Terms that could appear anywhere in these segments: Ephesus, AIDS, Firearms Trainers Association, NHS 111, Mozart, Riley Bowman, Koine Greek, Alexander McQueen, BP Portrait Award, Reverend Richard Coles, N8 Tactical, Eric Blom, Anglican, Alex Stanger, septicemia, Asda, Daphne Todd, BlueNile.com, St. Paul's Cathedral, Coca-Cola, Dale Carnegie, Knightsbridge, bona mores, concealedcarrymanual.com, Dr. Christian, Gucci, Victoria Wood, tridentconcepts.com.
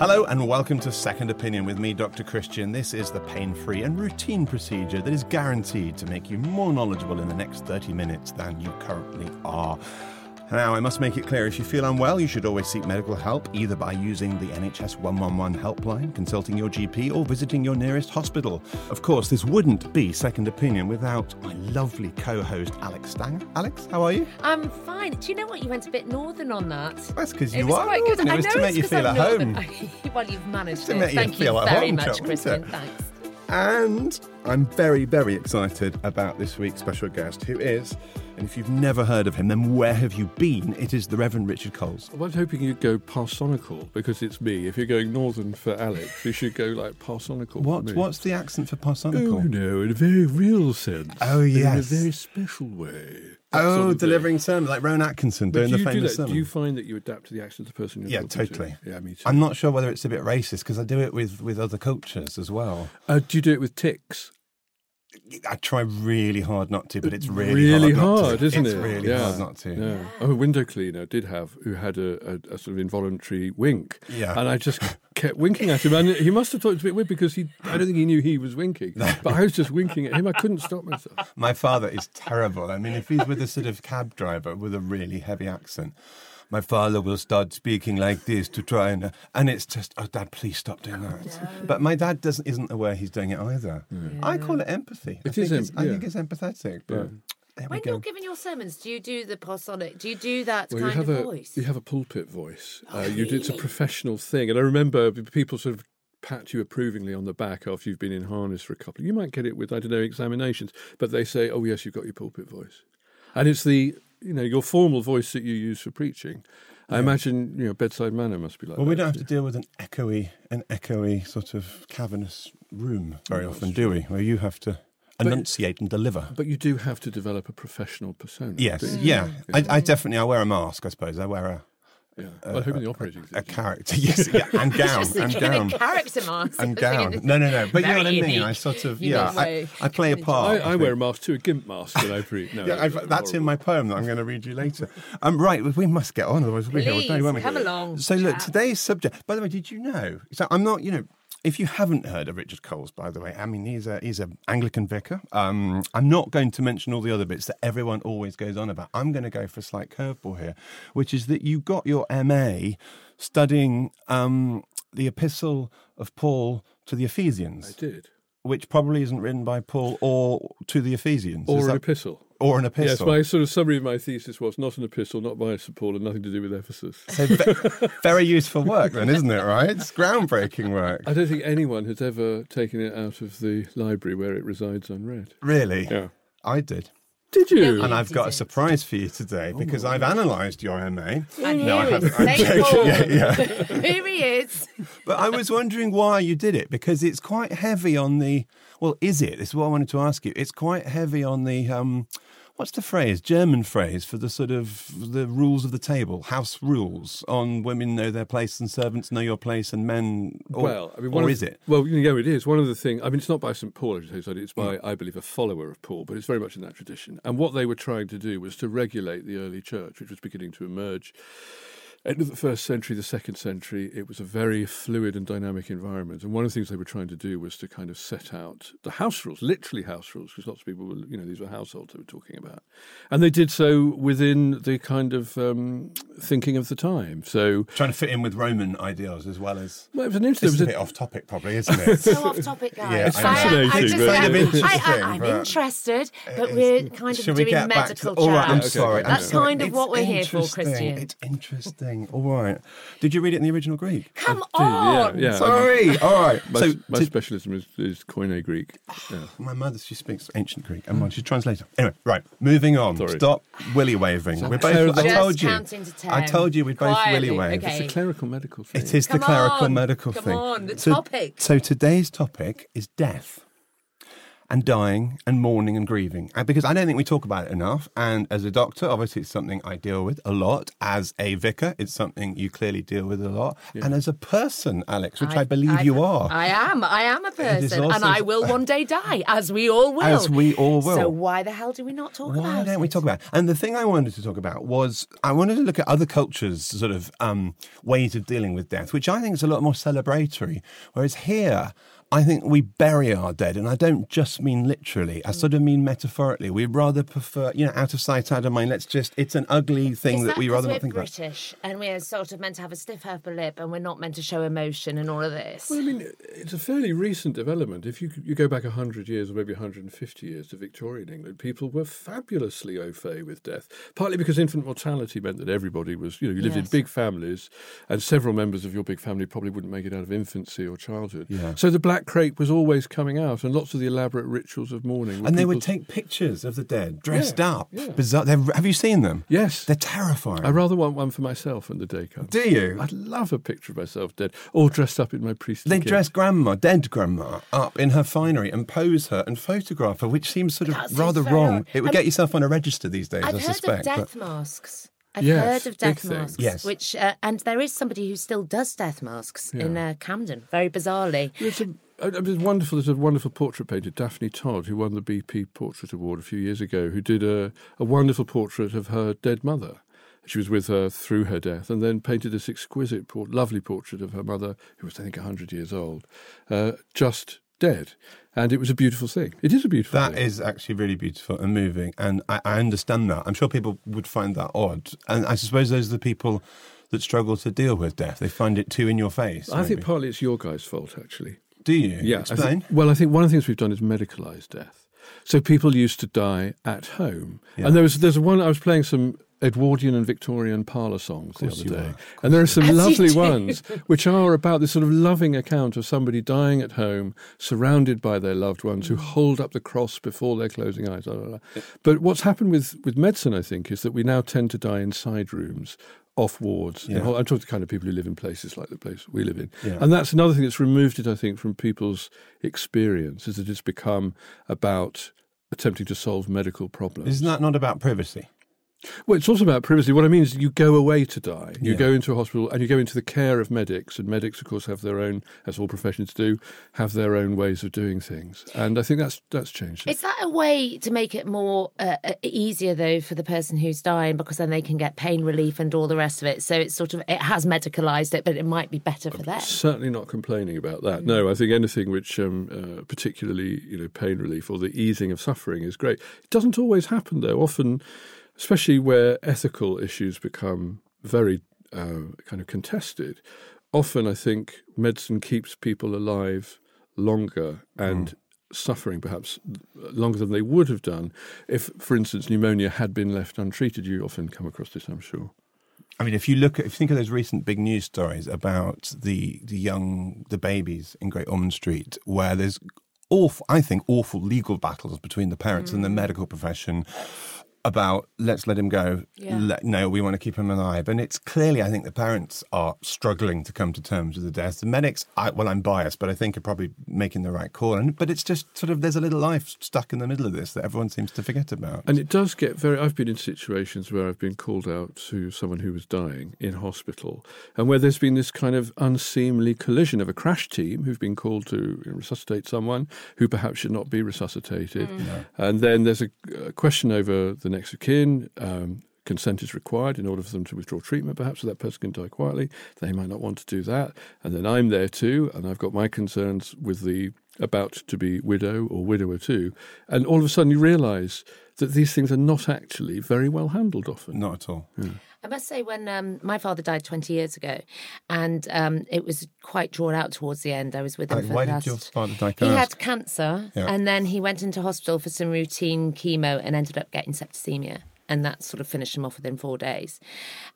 Hello and welcome to Second Opinion with me, Dr. Christian. This is the pain-free and routine procedure that is guaranteed to make you more knowledgeable in the next 30 minutes than you currently are. Now, I must make it clear, if you feel unwell, you should always seek medical help, either by using the NHS 111 helpline, consulting your GP, or visiting your nearest hospital. Of course, this wouldn't be Second Opinion without my lovely co-host, Alex Stanger. Alex, how are you? I'm fine. Do you know what? You went a bit northern on that. That's because you are. It was quite good. It was to make you feel at home. Well, you've managed it. Thank you very much, Kristen. Thanks. And I'm very, very excited about this week's special guest, who is, and if you've never heard of him, then where have you been? It is the Reverend Richard Coles. I was hoping you'd go parsonical, because it's me. If you're going northern for Alex, you should go like parsonical. What's the accent for parsonical? Oh, no, in a very real sense. Oh, yes. In a very special way. Sort of delivering sermons, like Rowan Atkinson doing the famous sermon. Do you find that you adapt to the accent of the person you're talking to? Yeah, totally. Yeah, me too. I'm not sure whether it's a bit racist, because I do it with other cultures as well. Do you do it with ticks? I try really hard not to, but it's really hard, isn't it? It's really hard not to. Yeah. Oh, a window cleaner had a sort of involuntary wink, and I just kept winking at him, and he must have thought it was a bit weird because I don't think he knew he was winking, but I was just winking at him. I couldn't stop myself. My father is terrible. I mean, if he's with a sort of cab driver with a really heavy accent, my father will start speaking like this to try and it's just, oh, Dad, please stop doing that. But my dad isn't aware he's doing it either. Yeah. I call it empathy. I think it's empathetic. But when you're giving your sermons, do you do the parsonic? Do you do that kind of voice? You have a pulpit voice. It's a professional thing. And I remember people sort of pat you approvingly on the back after you've been in harness for a couple. You might get it with, I don't know, examinations. But they say, oh, yes, you've got your pulpit voice. And it's the... you know, your formal voice that you use for preaching. I imagine, bedside manner must be like that. Well, we don't have to deal with an echoey sort of cavernous room very often, do we? Where you have to enunciate and deliver. But you do have to develop a professional persona. Yes, I wear a mask, I suppose. I wear a... Yeah. I hope in the operating theatre. A character, yes, and gown. A character mask. And gown. No. But you know what I mean? I sort of, I play a part. I wear a mask too, a gimp mask when I breathe. No, that's in my poem that I'm going to read you later. Right, we must get on, otherwise we'll be here all day, won't we? Come along. So look, today's subject, by the way, did you know? So I'm not, if you haven't heard of Richard Coles, by the way, I mean, he's an Anglican vicar. I'm not going to mention all the other bits that everyone always goes on about. I'm going to go for a slight curveball here, which is that you got your MA studying the Epistle of Paul to the Ephesians. I did. Which probably isn't written by Paul or to the Ephesians. Or an epistle. Or an epistle. Yes, my sort of summary of my thesis was not an epistle, not by Paul, and nothing to do with Ephesus. So very useful work then, isn't it, right? It's groundbreaking work. I don't think anyone has ever taken it out of the library where it resides unread. Really? Yeah. I did. Did you? No, and I've got a surprise for you today because I've analysed your MA. And here he is. But I was wondering why you did it, because it's quite heavy on the... Well, is it? This is what I wanted to ask you. It's quite heavy on the... what's the phrase? German phrase for the sort of the rules of the table, house rules on women know their place and servants know your place and men. Well, it is one of the things. I mean, it's not by St. Paul, it's by I believe a follower of Paul, but it's very much in that tradition. And what they were trying to do was to regulate the early church, which was beginning to emerge end of the first century, the second century, it was a very fluid and dynamic environment. And one of the things they were trying to do was to kind of set out the house rules, literally house rules, because lots of people were, these were households they were talking about. And they did so within the kind of thinking of the time. So trying to fit in with Roman ideals as well as... Well, it was an interesting... It's a bit off topic probably, isn't it? It's so off topic, guys. Yeah, it's fascinating. I'm interested, but we're kind of doing medical chat. All right, I'm sorry. That's kind of what we're here for, Christian. It's interesting. All right. Did you read it in the original Greek? Come on! Yeah. Sorry. All right. My specialism is Koine Greek. Yeah. My mother, she speaks ancient Greek. And she's a translator. Anyway, right. Moving on. Sorry. Stop willy waving. We're both. I told you. I told you we'd both willy wave. It's a clerical medical thing. It is the clerical medical thing. Come on, the topic. So today's topic is death. And dying and mourning and grieving. And because I don't think we talk about it enough. And as a doctor, obviously, it's something I deal with a lot. As a vicar, it's something you clearly deal with a lot. Yeah. And as a person, Alex, which I believe you are. I am a person. And I will one day die, as we all will. As we all will. So why the hell do we not talk about it? Why don't we talk about it? And the thing I wanted to talk about was I wanted to look at other cultures' sort of ways of dealing with death, which I think is a lot more celebratory. Whereas here... I think we bury our dead, and I don't just mean literally. I sort of mean metaphorically. We rather prefer, out of sight, out of mind. Let's just, it's an ugly thing that we rather not think British, about. We're British, and we're sort of meant to have a stiff upper lip, and we're not meant to show emotion and all of this. Well, I mean, it's a fairly recent development. If you go back 100 years or maybe 150 years to Victorian England, people were fabulously au fait with death, partly because infant mortality meant that everybody was, you lived in big families, and several members of your big family probably wouldn't make it out of infancy or childhood. Yeah. So the black crepe was always coming out, and lots of the elaborate rituals of mourning. And they would take pictures of the dead, dressed up. Yeah. Bizarre. Have you seen them? Yes. They're terrifying. I rather want one for myself when the day comes. Do you? I'd love a picture of myself dead, all dressed up in my priestly kit. They dress grandma, dead grandma, up in her finery and pose her and photograph her, which seems sort of rather wrong. It would get yourself on a register these days, I suspect. I've heard of death masks. I've heard of death masks, which and there is somebody who still does death masks in Camden, very bizarrely. There's a wonderful portrait painter, Daphne Todd, who won the BP Portrait Award a few years ago, who did a wonderful portrait of her dead mother. She was with her through her death, and then painted this exquisite, lovely portrait of her mother, who was, I think, 100 years old, just dead. And it was a beautiful thing. It is a beautiful thing. That is actually really beautiful and moving. And I understand that. I'm sure people would find that odd. And I suppose those are the people that struggle to deal with death. They find it too in your face. I think partly it's your guys' fault, actually. Do you? Yeah. Explain. I think one of the things we've done is medicalise death. So people used to die at home. Yeah. And there's one, I was playing some Edwardian and Victorian parlour songs the other day. And there are some lovely ones which are about this sort of loving account of somebody dying at home, surrounded by their loved ones who hold up the cross before their closing eyes. Blah, blah, blah. But what's happened with medicine, I think, is that we now tend to die in side rooms, off wards. Yeah. I'm talking to kind of people who live in places like the place we live in. Yeah. And that's another thing that's removed it, I think, from people's experience, is that it's become about attempting to solve medical problems. Isn't that not about privacy? Well, it's also about privacy. What I mean is you go away to die. You go into a hospital and you go into the care of medics. And medics, of course, have their own, as all professions do, have their own ways of doing things. And I think that's changed. Is that a way to make it more easier, though, for the person who's dying? Because then they can get pain relief and all the rest of it. So it's sort of, it has medicalised it, but it might be better for them. Certainly not complaining about that. No, I think anything which particularly, pain relief or the easing of suffering is great. It doesn't always happen, though. Often... especially where ethical issues become very kind of contested, often I think medicine keeps people alive longer and suffering perhaps longer than they would have done if, for instance, pneumonia had been left untreated. You often come across this, I'm sure. I mean, if you think of those recent big news stories about the babies in Great Ormond Street, where there's awful legal battles between the parents and the medical profession. About let's let him go, no, we want to keep him alive. And it's clearly, I think, the parents are struggling to come to terms with the death. The medics, I'm biased, but I think are probably making the right call. But it's just sort of, there's a little life stuck in the middle of this that everyone seems to forget about. And it does get I've been in situations where I've been called out to someone who was dying in hospital, and where there's been this kind of unseemly collision of a crash team who've been called to resuscitate someone who perhaps should not be resuscitated. And then there's a question over the next of kin, consent is required in order for them to withdraw treatment, perhaps, so that person can die quietly. They might not want to do that. And then I'm there too, and I've got my concerns with the about-to-be widow or widower too. And all of a sudden you realise that these things are not actually very well handled often. Not at all. Yeah. I must say, when my father died 20 years ago, and it was quite drawn out towards the end. I was with him for the last... Why did your father die? He had cancer, and then he went into hospital for some routine chemo and ended up getting septicemia. And that sort of finished him off within 4 days.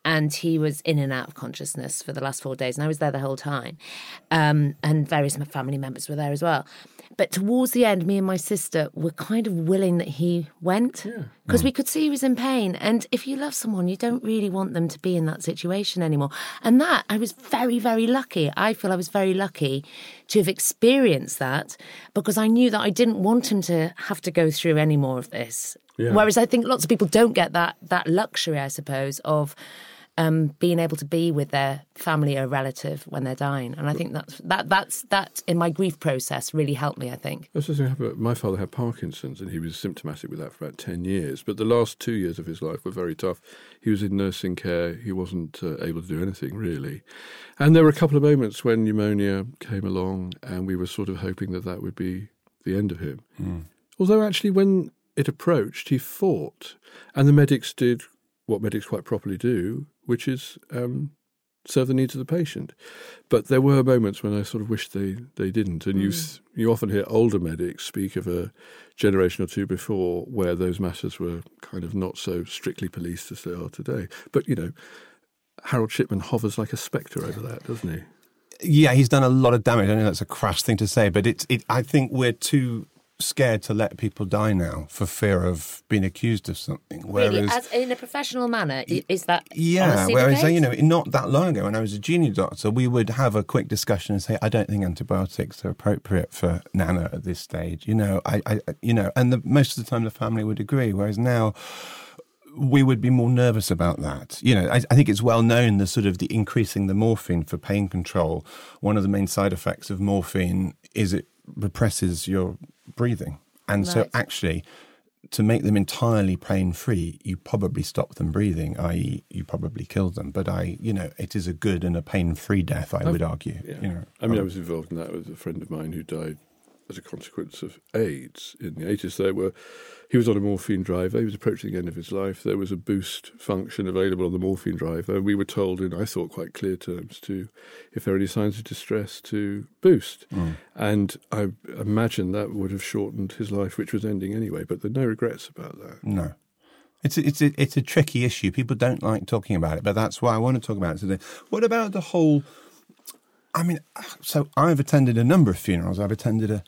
And he was in and out of consciousness for the last 4 days. And I was there the whole time. And various family members were there as well. But towards the end, me and my sister were kind of willing that he went, because we could see he was in pain. And if you love someone, you don't really want them to be in that situation anymore. And that, I was very, very lucky. I feel I was very lucky to have experienced that, because I knew that I didn't want him to have to go through any more of this. Yeah. Whereas I think lots of people don't get that luxury, I suppose, of being able to be with their family or relative when they're dying. And I think that's in my grief process really helped me, I think. My father had Parkinson's, and he was symptomatic with that for about 10 years. But the last 2 years of his life were very tough. He was in nursing care. He wasn't able to do anything, really. And there were a couple of moments when pneumonia came along, and we were sort of hoping that would be the end of him. Mm. Although actually when it approached, he fought, and the medics did what medics quite properly do, which is serve the needs of the patient. But there were moments when I sort of wished they didn't, and you often hear older medics speak of a generation or two before where those matters were kind of not so strictly policed as they are today. But, Harold Shipman hovers like a spectre over that, doesn't he? Yeah, he's done a lot of damage. I know that's a crass thing to say, but I think we're too scared to let people die now for fear of being accused of something. Whereas, really, as in a professional manner, is that honestly whereas the case? Not that long ago, when I was a junior doctor, we would have a quick discussion and say, I don't think antibiotics are appropriate for Nana at this stage. And most of the time the family would agree. Whereas now, we would be more nervous about that. I think it's well known the increasing the morphine for pain control. One of the main side effects of morphine is it represses your breathing. And right. So actually, to make them entirely pain-free, you probably stop them breathing, i.e. you probably kill them. But it is a good and a pain-free death, I would argue. Yeah. I was involved in that with a friend of mine who died as a consequence of AIDS in the 80s. He was on a morphine driver. He was approaching the end of his life. There was a boost function available on the morphine driver. We were told in, I thought, quite clear terms to, if there are any signs of distress, to boost. Mm. And I imagine that would have shortened his life, which was ending anyway. But there are no regrets about that. No. It's a tricky issue. People don't like talking about it, but that's why I want to talk about it today. What about the whole... I've attended a number of funerals. I've attended a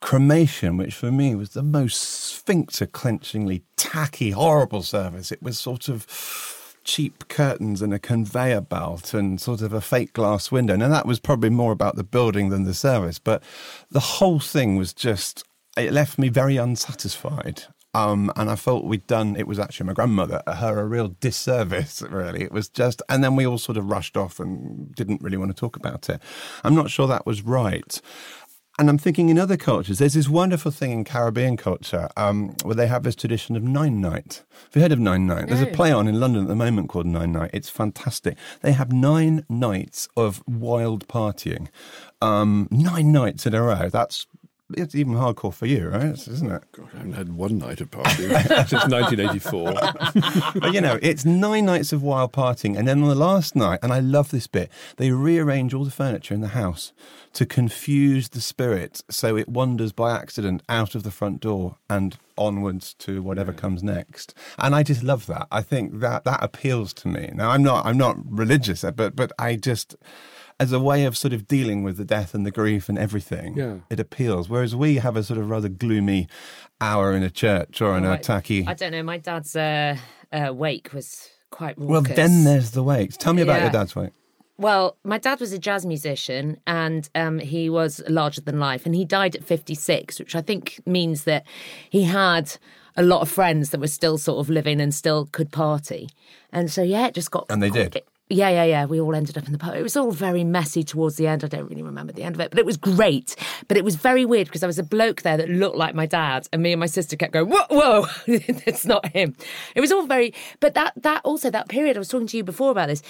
cremation, which for me was the most sphincter-clenchingly tacky, horrible service. It was sort of cheap curtains and a conveyor belt and sort of a fake glass window. Now, that was probably more about the building than the service, but the whole thing was just... It left me very unsatisfied. And I felt it was actually my grandmother, her a real disservice, really. It was just, and then we all sort of rushed off and didn't really want to talk about it. I'm not sure that was right. And I'm thinking in other cultures, there's this wonderful thing in Caribbean culture where they have this tradition of Nine Nights. Have you heard of Nine Nights? No. There's a play on in London at the moment called Nine Nights. It's fantastic. They have 9 nights of wild partying. 9 nights in a row. It's even hardcore for you, right? Isn't it? God, I haven't had one night of partying since 1984. But, it's 9 nights of wild partying. And then on the last night, and I love this bit, they rearrange all the furniture in the house to confuse the spirit so it wanders by accident out of the front door and onwards to whatever comes next. And I just love that. I think that appeals to me. Now, I'm not religious, but I just... as a way of sort of dealing with the death and the grief and everything, it appeals. Whereas we have a sort of rather gloomy hour in a church or in a tacky... I don't know, my dad's wake was quite raucous. Well, then there's the wakes. Tell me about your dad's wake. Well, my dad was a jazz musician, and he was larger than life, and he died at 56, which I think means that he had a lot of friends that were still sort of living and still could party. And so, it just got... And they did. Yeah. We all ended up in the pub. It was all very messy towards the end. I don't really remember the end of it, but it was great. But it was very weird because there was a bloke there that looked like my dad, and me and my sister kept going, whoa, that's not him. It was all very... But that period, I was talking to you before about this,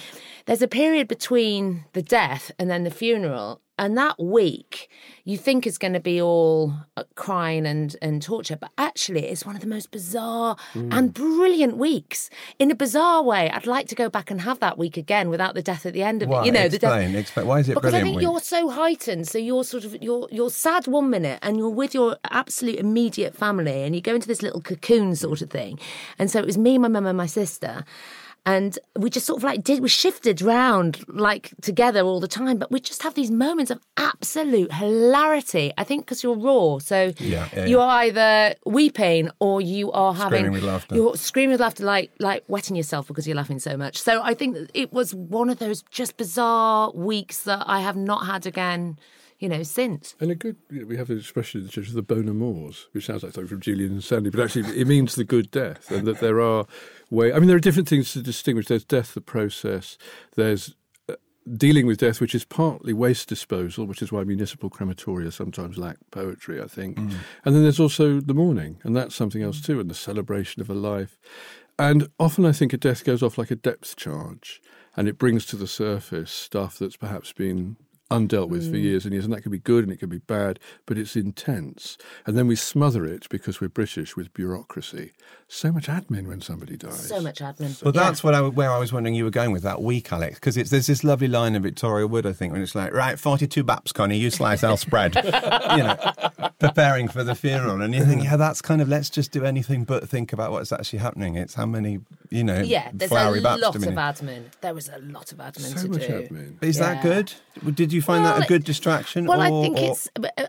there's a period between the death and then the funeral, and that week you think is going to be all crying and torture, but actually it's one of the most bizarre and brilliant weeks. In a bizarre way, I'd like to go back and have that week again without the death at the end of it. You know, explain. Why is it because brilliant? Because I think you're so heightened, so you're sort of you're sad one minute and you're with your absolute immediate family and you go into this little cocoon sort of thing. And so it was me, my mum and my sister. And we just sort of we shifted round together all the time, but we just have these moments of absolute hilarity. I think because you're raw, so you're either weeping or you are screaming with laughter, like wetting yourself because you're laughing so much. So I think that it was one of those just bizarre weeks that I have not had again, you know, since. And we have an expression in the church of the bona mores, which sounds like something from Julian and Sandy, but actually it means the good death, and that there are there are different things to distinguish. There's death, the process, there's dealing with death, which is partly waste disposal, which is why municipal crematoria sometimes lack poetry, I think. Mm. And then there's also the mourning, and that's something else too, and the celebration of a life. And often I think a death goes off like a depth charge, and it brings to the surface stuff that's perhaps been undealt with for years and years, and that can be good and it can be bad, but it's intense. And then we smother it, because we're British, with bureaucracy. So much admin when somebody dies. So much admin. Well, that's where I was wondering you were going with that week, Alex, because there's this lovely line in Victoria Wood, I think, when it's like, right, 42 baps, Connie, you slice, I'll spread. You know, preparing for the funeral. And you think, that's kind of, let's just do anything but think about what's actually happening. It's how many, you know, flowery baps. Yeah, there's a lot of admin. There was a lot of admin to do. So much admin. Is that good? Did you find that a good distraction? Well,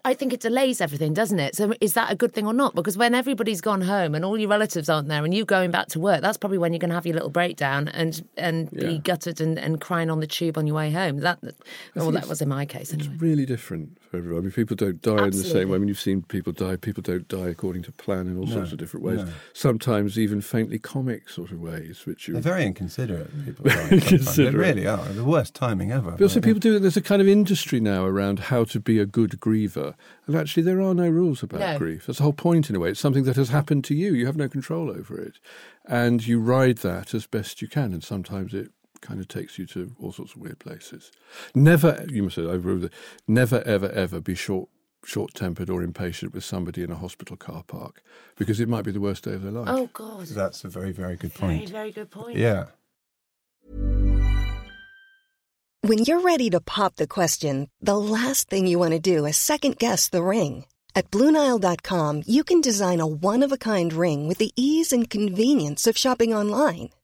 I think it delays everything, doesn't it? So is that a good thing or not? Because when everybody's gone home and all your relatives aren't there and you going back to work, that's probably when you're going to have your little breakdown and be gutted and crying on the tube on your way home. That was in my case. Anyway. It's really different for everyone. I mean, people don't die in the same way. I mean, you've seen people die. People don't die according to plan in all sorts of different ways. No. Sometimes even faintly comic sort of ways, they're very inconsiderate. People dying sometimes. They really are. The worst timing ever. But also people do. There's a kind of industry now around how to be a good griever, and actually there are no rules about grief. That's the whole point, in a way. It's something that has happened to you. You have no control over it, and you ride that as best you can, and sometimes it kind of takes you to all sorts of weird places. Never ever ever be short-tempered or impatient with somebody in a hospital car park, because it might be the worst day of their life. Oh God, that's a very, very good point. Very, very good point. Yeah. When you're ready to pop the question, the last thing you want to do is second-guess the ring. At BlueNile.com, you can design a one-of-a-kind ring with the ease and convenience of shopping online.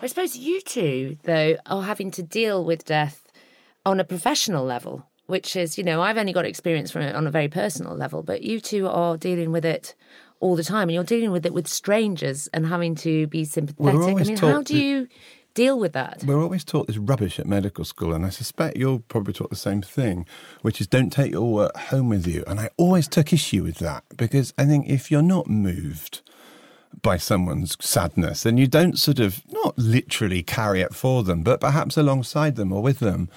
I suppose you two, though, are having to deal with death on a professional level, which is, you know, I've only got experience from it on a very personal level, but you two are dealing with it all the time, and you're dealing with it with strangers and having to be sympathetic. I mean, how do you deal with that? We're always taught this rubbish at medical school, and I suspect you're probably taught the same thing, which is don't take your work home with you. And I always took issue with that, because I think if you're not moved by someone's sadness, then you don't sort of, not literally carry it for them, but perhaps alongside them or with them.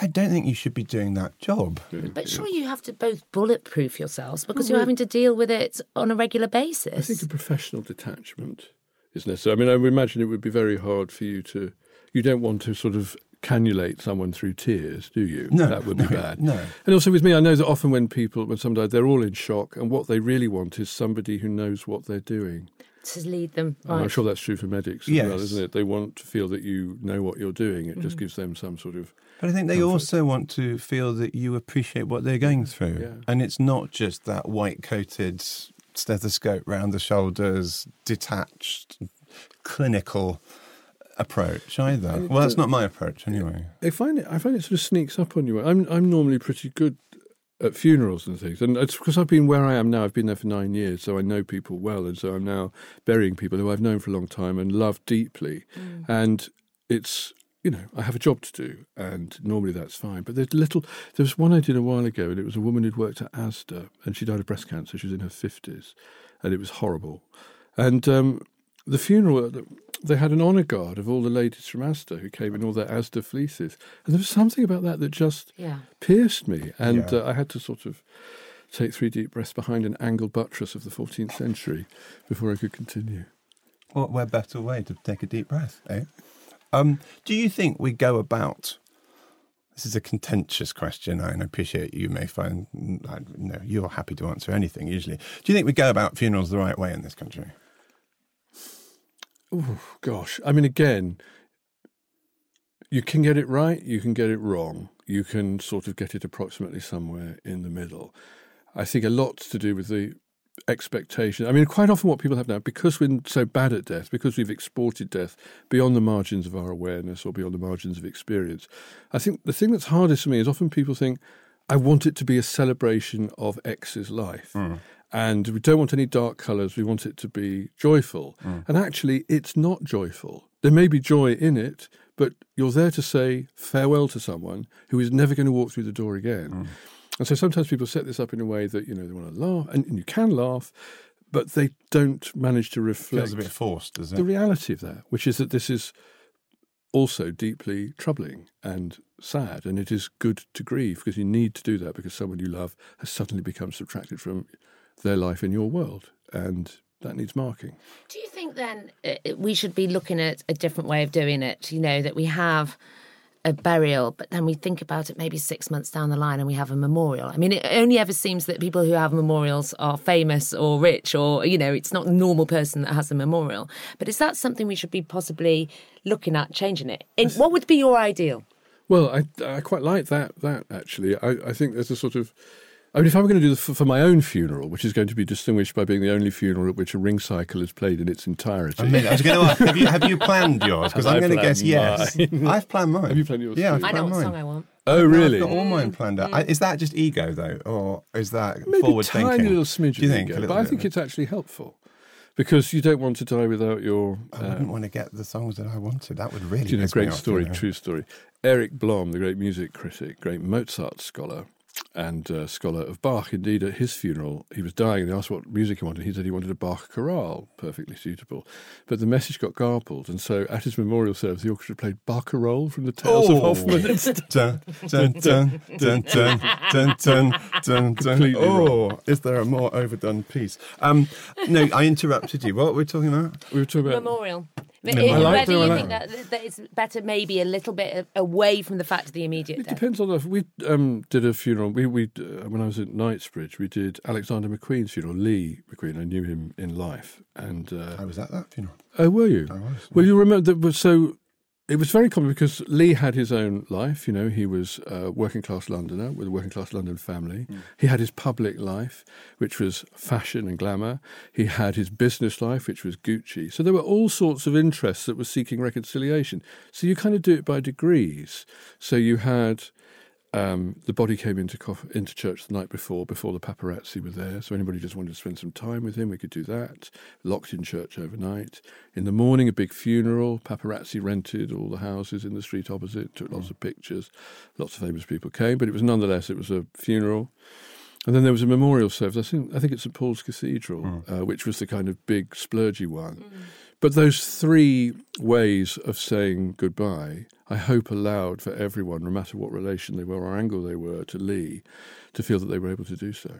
I don't think you should be doing that job. But sure, you have to both bulletproof yourselves, because you're having to deal with it on a regular basis. I think a professional detachment is necessary. I mean, I would imagine it would be very hard for you to... You don't want to sort of cannulate someone through tears, do you? No. That would be bad. No. And also with me, I know that often when someone dies, they're all in shock, and what they really want is somebody who knows what they're doing. To lead them. Right. I'm sure that's true for medics as well, isn't it? They want to feel that you know what you're doing. It just gives them some sort of... But I think they also want to feel that you appreciate what they're going through. Yeah. And it's not just that white-coated stethoscope round the shoulders, detached, clinical approach either. Well, that's not my approach anyway. I find it sort of sneaks up on you. I'm normally pretty good at funerals and things. And it's because I've been where I am now. I've been there for 9 years, so I know people well. And so I'm now burying people who I've known for a long time and loved deeply. Mm. And it's, you know, I have a job to do, and normally that's fine. But there was one I did a while ago, and it was a woman who'd worked at Asda, and she died of breast cancer. She was in her 50s, and it was horrible. And the funeral, they had an honour guard of all the ladies from Asda who came in all their Asda fleeces. And there was something about that that just pierced me. And I had to sort of take three deep breaths behind an angled buttress of the 14th century before I could continue. What better way to take a deep breath, eh? Do you think we go about... This is a contentious question, and I appreciate you may find... No, you're happy to answer anything, usually. Do you think we go about funerals the right way in this country? Oh, gosh. I mean, again, you can get it right, you can get it wrong. You can sort of get it approximately somewhere in the middle. I think a lot's to do with the expectation. I mean, quite often what people have now, because we're so bad at death, because we've exported death beyond the margins of our awareness or beyond the margins of experience, I think the thing that's hardest for me is often people think, I want it to be a celebration of X's life. Mm. And we don't want any dark colours. We want it to be joyful. Mm. And actually, it's not joyful. There may be joy in it, but you're there to say farewell to someone who is never going to walk through the door again. Mm. And so sometimes people set this up in a way that, you know, they want to laugh, and you can laugh, but they don't manage to reflect. Feels a bit forced, doesn't it? The reality of that, which is that this is also deeply troubling and sad, and it is good to grieve, because you need to do that, because someone you love has suddenly become subtracted from their life in your world, and that needs marking. Do you think then we should be looking at a different way of doing it, you know, that we have a burial, but then we think about it maybe 6 months down the line and we have a memorial? I mean, it only ever seems that people who have memorials are famous or rich, or, you know, it's not a normal person that has a memorial. But is that something we should be possibly looking at, changing it? And what would be your ideal? Well, I quite like that actually. I think there's a sort of... I mean, if I'm going to do this for my own funeral, which is going to be distinguished by being the only funeral at which a ring cycle is played in its entirety. I mean, I was going to ask, have you planned yours? Because I'm going to guess yes. I've planned mine. Have you planned yours? Yeah, I've planned mine. I know what song I want. Oh, really? I've got all mine planned out. Is that just ego, though? Or is that maybe forward thinking? Maybe a tiny little smidge of ego, but I think it's actually helpful. Because you don't want to die without your... I wouldn't want to get the songs that I wanted. That would really... Do you know, great story, true story. Eric Blom, the great music critic, great Mozart scholar, and scholar of Bach. Indeed, at his funeral, he was dying and they asked what music he wanted. He said he wanted a Bach chorale, perfectly suitable. But the message got garbled, and so at his memorial service, the orchestra played Bach chorale from the Tales of Hoffmann. Dun, dun, dun, dun, dun, dun, dun, dun, dun. Oh, is there a more overdone piece? No, I interrupted you. What were we talking about? We were talking about... Memorial. Whether you think that it's better maybe a little bit away from the fact of the immediate death. It depends on that. We did a funeral. We when I was at Knightsbridge, we did Alexander McQueen's funeral, Lee McQueen. I knew him in life. And I was at that funeral. Oh, were you? I was. Well, you remember that. So it was very common because Lee had his own life. You know, he was a working-class Londoner with a working-class London family. Mm. He had his public life, which was fashion and glamour. He had his business life, which was Gucci. So there were all sorts of interests that were seeking reconciliation. So you kind of do it by degrees. So you had The body came into church the night before the paparazzi were there. So anybody just wanted to spend some time with him, we could do that. Locked in church overnight. In the morning, a big funeral. Paparazzi rented all the houses in the street opposite, took lots of pictures. Lots of famous people came, but it was a funeral. And then there was a memorial service. I think it's St Paul's Cathedral, which was the kind of big splurgy one. But those three ways of saying goodbye, I hope allowed for everyone, no matter what relation they were or angle they were to Lee, to feel that they were able to do so.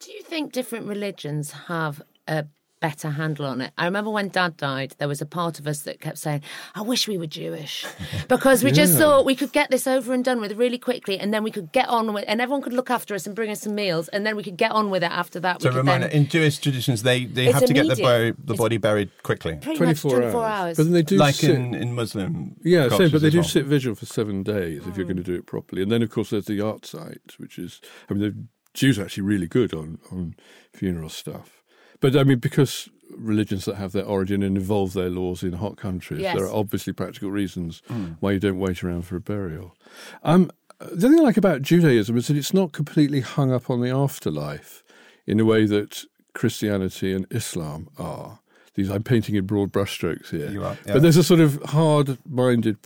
Do you think different religions have a better handle on it? I remember when Dad died, there was a part of us that kept saying, I wish we were Jewish, because we just thought we could get this over and done with really quickly, and then we could get on with it, and everyone could look after us and bring us some meals, and then we could get on with it after that. So in Jewish traditions, they have to immediate. Get the body buried quickly. Pretty 24 hours. But then they do sit, in Muslim cultures, but they do sit vigil for 7 days if you're going to do it properly. And then, of course, there's the art site, which is, I mean, the Jews are actually really good on funeral stuff. But, I mean, because religions that have their origin and evolve their laws in hot countries, there are obviously practical reasons why you don't wait around for a burial. The thing I like about Judaism is that it's not completely hung up on the afterlife in a way that Christianity and Islam are. I'm painting in broad brushstrokes here. You are, yeah. But there's a sort of hard-minded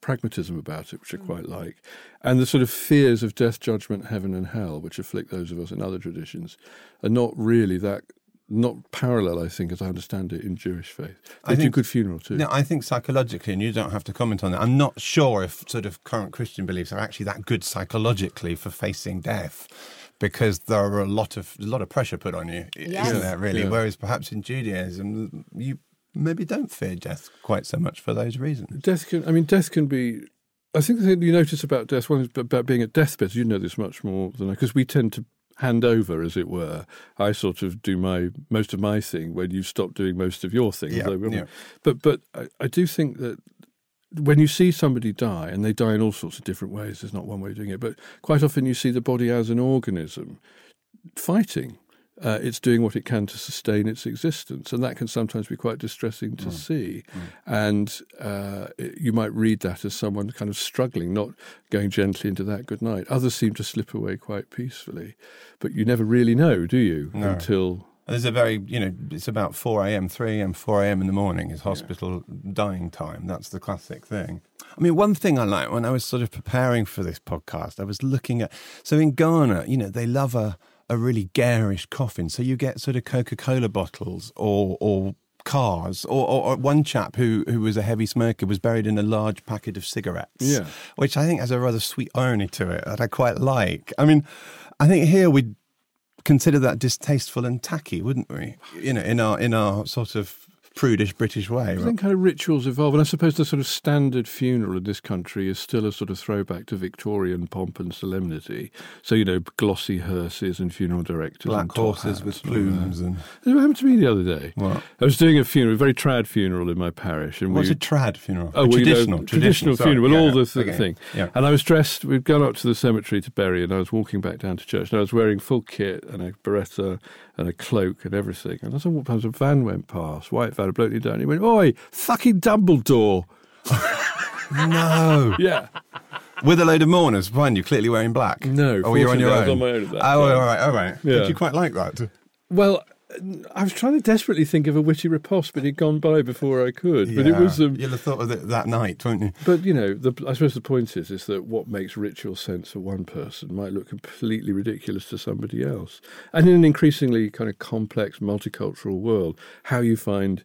pragmatism about it, which I quite like, and the sort of fears of death, judgment, heaven and hell, which afflict those of us in other traditions, are not really that... Not parallel, I think, as I understand it, in Jewish faith. They do good funeral too. No, I think psychologically, and you don't have to comment on that, I'm not sure if sort of current Christian beliefs are actually that good psychologically for facing death, because there are a lot of pressure put on you, isn't there, really? Yeah. Whereas perhaps in Judaism, you maybe don't fear death quite so much for those reasons. Death can be... I think the thing you notice about death, one is about being at deathbeds, you know this much more than I, because we tend to hand over, as it were. I sort of do most of my thing when you stop doing most of your thing. Yeah. But I do think that when you see somebody die, and they die in all sorts of different ways, there's not one way of doing it, but quite often you see the body as an organism fighting. It's doing what it can to sustain its existence, and that can sometimes be quite distressing to see. And you might read that as someone kind of struggling, not going gently into that good night. Others seem to slip away quite peacefully, but you never really know, do you? No. Until... There's a very, it's about 4 a.m. in the morning is hospital dying time. That's the classic thing. I mean, one thing I like, when I was sort of preparing for this podcast, I was looking at... So in Ghana, they love a really garish coffin. So you get sort of Coca-Cola bottles or cars, or one chap who was a heavy smoker was buried in a large packet of cigarettes, which I think has a rather sweet irony to it that I quite like. I mean, I think here we'd consider that distasteful and tacky, wouldn't we? In our sort of prudish British way. I think kind of rituals evolve, and I suppose the sort of standard funeral in this country is still a sort of throwback to Victorian pomp and solemnity. So, glossy hearses and funeral directors. Black horses with plumes. It happened to me the other day. What? I was doing a funeral, a very trad funeral in my parish. What's a trad funeral? Oh, traditional funeral, thing. Yeah. And I was dressed, we'd gone up to the cemetery to bury, and I was walking back down to church, and I was wearing full kit and a beretta and a cloak and everything. And as I walked past, a van went past, white van, a bloke down, he went, "Oi, fucking Dumbledore." No. Yeah. With a load of mourners, mind you, clearly wearing black. No. Oh, you're on your own. I was on my own at that. Oh, all right. Yeah. Did you quite like that? Well, I was trying to desperately think of a witty riposte, but he'd gone by before I could. Yeah. But it was... You'll have thought of it that night, won't you? But, I suppose the point is that what makes ritual sense for one person might look completely ridiculous to somebody else. And in an increasingly kind of complex, multicultural world, how you find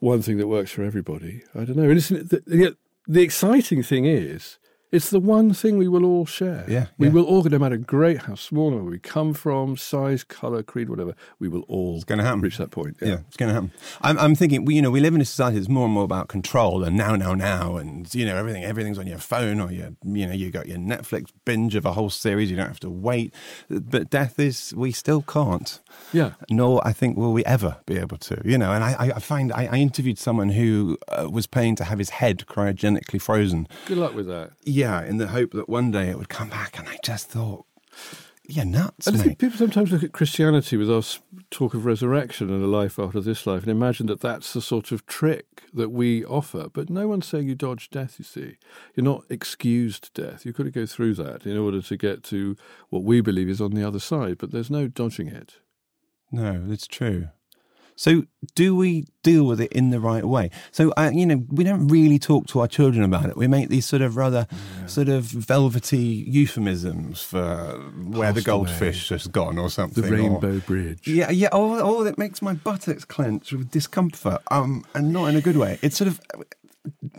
one thing that works for everybody, I don't know. And the exciting thing is... It's the one thing we will all share. Yeah, we will all, no matter great, how small, where we come from, size, colour, creed, whatever, we will all reach that point. Yeah, it's going to happen. I'm thinking, we live in a society that's more and more about control and now, and, everything's on your phone or your, you got your Netflix binge of a whole series, you don't have to wait. But death is, we still can't. Yeah. Nor, I think, will we ever be able to, And I find, I interviewed someone who was paying to have his head cryogenically frozen. Good luck with that. Yeah, in the hope that one day it would come back, and I just thought, Yeah, nuts, mate. I think people sometimes look at Christianity with our talk of resurrection and a life after this life and imagine that that's the sort of trick that we offer. But no one's saying you dodge death, you see. You're not excused death. You've got to go through that in order to get to what we believe is on the other side. But there's no dodging it. No, that's true. So do we deal with it in the right way? So, we don't really talk to our children about it. We make these sort of rather sort of velvety euphemisms for where the goldfish has gone or something. The rainbow bridge. Yeah. Oh, that makes my buttocks clench with discomfort and not in a good way. It's sort of...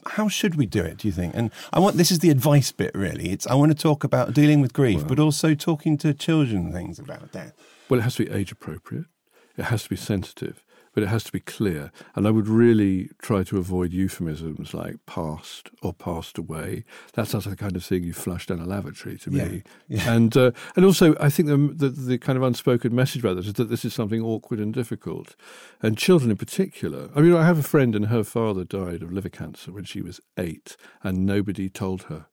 How should we do it, do you think? And this is the advice bit, really. I want to talk about dealing with grief, but also talking to children things about death. Well, it has to be age-appropriate. It has to be sensitive, but it has to be clear. And I would really try to avoid euphemisms like past or passed away. That sounds like the kind of thing you flush down a lavatory to me. Yeah. And also, I think the kind of unspoken message about this is that this is something awkward and difficult. And children in particular. I mean, I have a friend and her father died of liver cancer when she was 8, and nobody told her.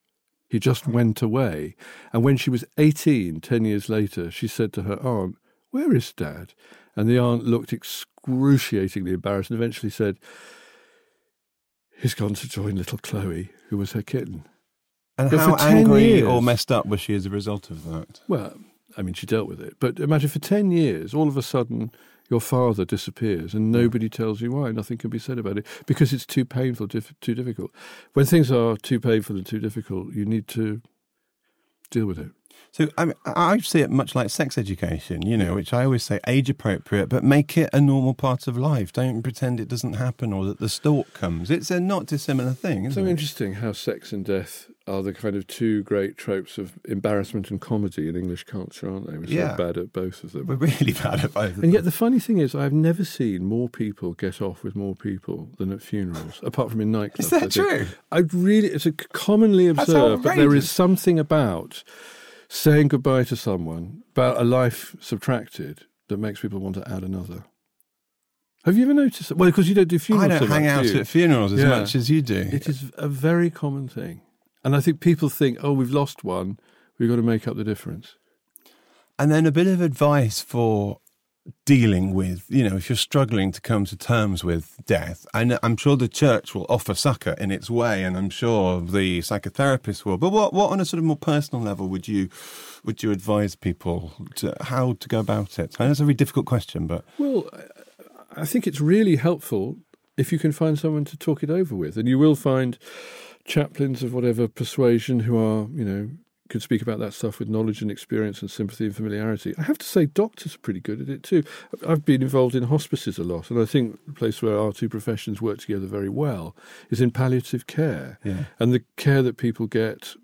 He just went away. And when she was 18, 10 years later, she said to her aunt, "Where is Dad?" And the aunt looked excruciatingly embarrassed and eventually said, "He's gone to join little Chloe," who was her kitten. And how angry or messed up was she as a result of that? Well, I mean, she dealt with it. But imagine for 10 years, all of a sudden, your father disappears and nobody tells you why. Nothing can be said about it because it's too painful, too difficult. When things are too painful and too difficult, you need to deal with it. So I see it much like sex education, which I always say age appropriate, but make it a normal part of life. Don't pretend it doesn't happen or that the stork comes. It's a not dissimilar thing, isn't it? So interesting how sex and death are the kind of two great tropes of embarrassment and comedy in English culture, aren't they? We're so bad at both of them. We're really bad at both of them. And yet the funny thing is I've never seen more people get off with more people than at funerals, apart from in nightclubs. Is that true? It's a commonly observed, but there is something about... saying goodbye to someone, about a life subtracted, that makes people want to add another. Have you ever noticed that? Well, because you don't do funerals. I don't hang out at funerals as much as you do. It is a very common thing. And I think people think, we've lost one, we've got to make up the difference. And then a bit of advice for dealing with, if you're struggling to come to terms with death. I'm sure the church will offer succor in its way, and I'm sure the psychotherapists will. But what on a sort of more personal level would you advise people how to go about it? I know it's a really difficult question, but... Well, I think it's really helpful if you can find someone to talk it over with. And you will find chaplains of whatever persuasion who are, could speak about that stuff with knowledge and experience and sympathy and familiarity. I have to say doctors are pretty good at it too. I've been involved in hospices a lot, and I think the place where our two professions work together very well is in palliative care. Yeah. And the care that people get,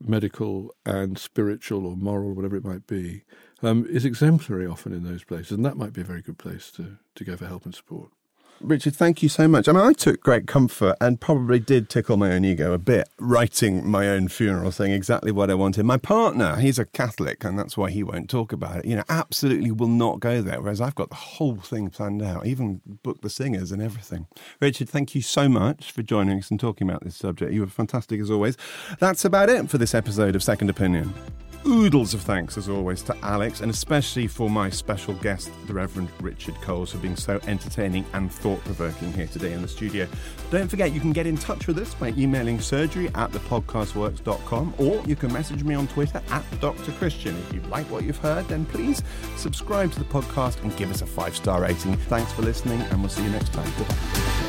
medical and spiritual or moral, whatever it might be, is exemplary often in those places, and that might be a very good place to go for help and support. Richard, thank you so much. I mean, I took great comfort and probably did tickle my own ego a bit, writing my own funeral, saying exactly what I wanted. My partner, he's a Catholic, and that's why he won't talk about it, absolutely will not go there, whereas I've got the whole thing planned out, even booked the singers and everything. Richard, thank you so much for joining us and talking about this subject. You were fantastic as always. That's about it for this episode of Second Opinion. Oodles of thanks, as always, to Alex, and especially for my special guest, the Reverend Richard Coles, for being so entertaining and thought-provoking here today in the studio. Don't forget, you can get in touch with us by emailing surgery@thepodcastworks.com, or you can message me on Twitter @Dr. Christian. If you like what you've heard, then please subscribe to the podcast and give us a 5-star rating. Thanks for listening, and we'll see you next time. Goodbye.